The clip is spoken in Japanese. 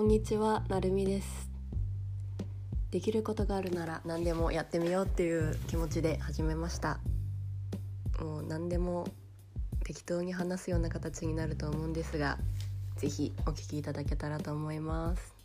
こんにちは、なるみです。できることがあるなら何でもやってみようっていう気持ちで始めました。もう何でも適当に話すような形になると思うんですが、ぜひお聞きいただけたらと思います。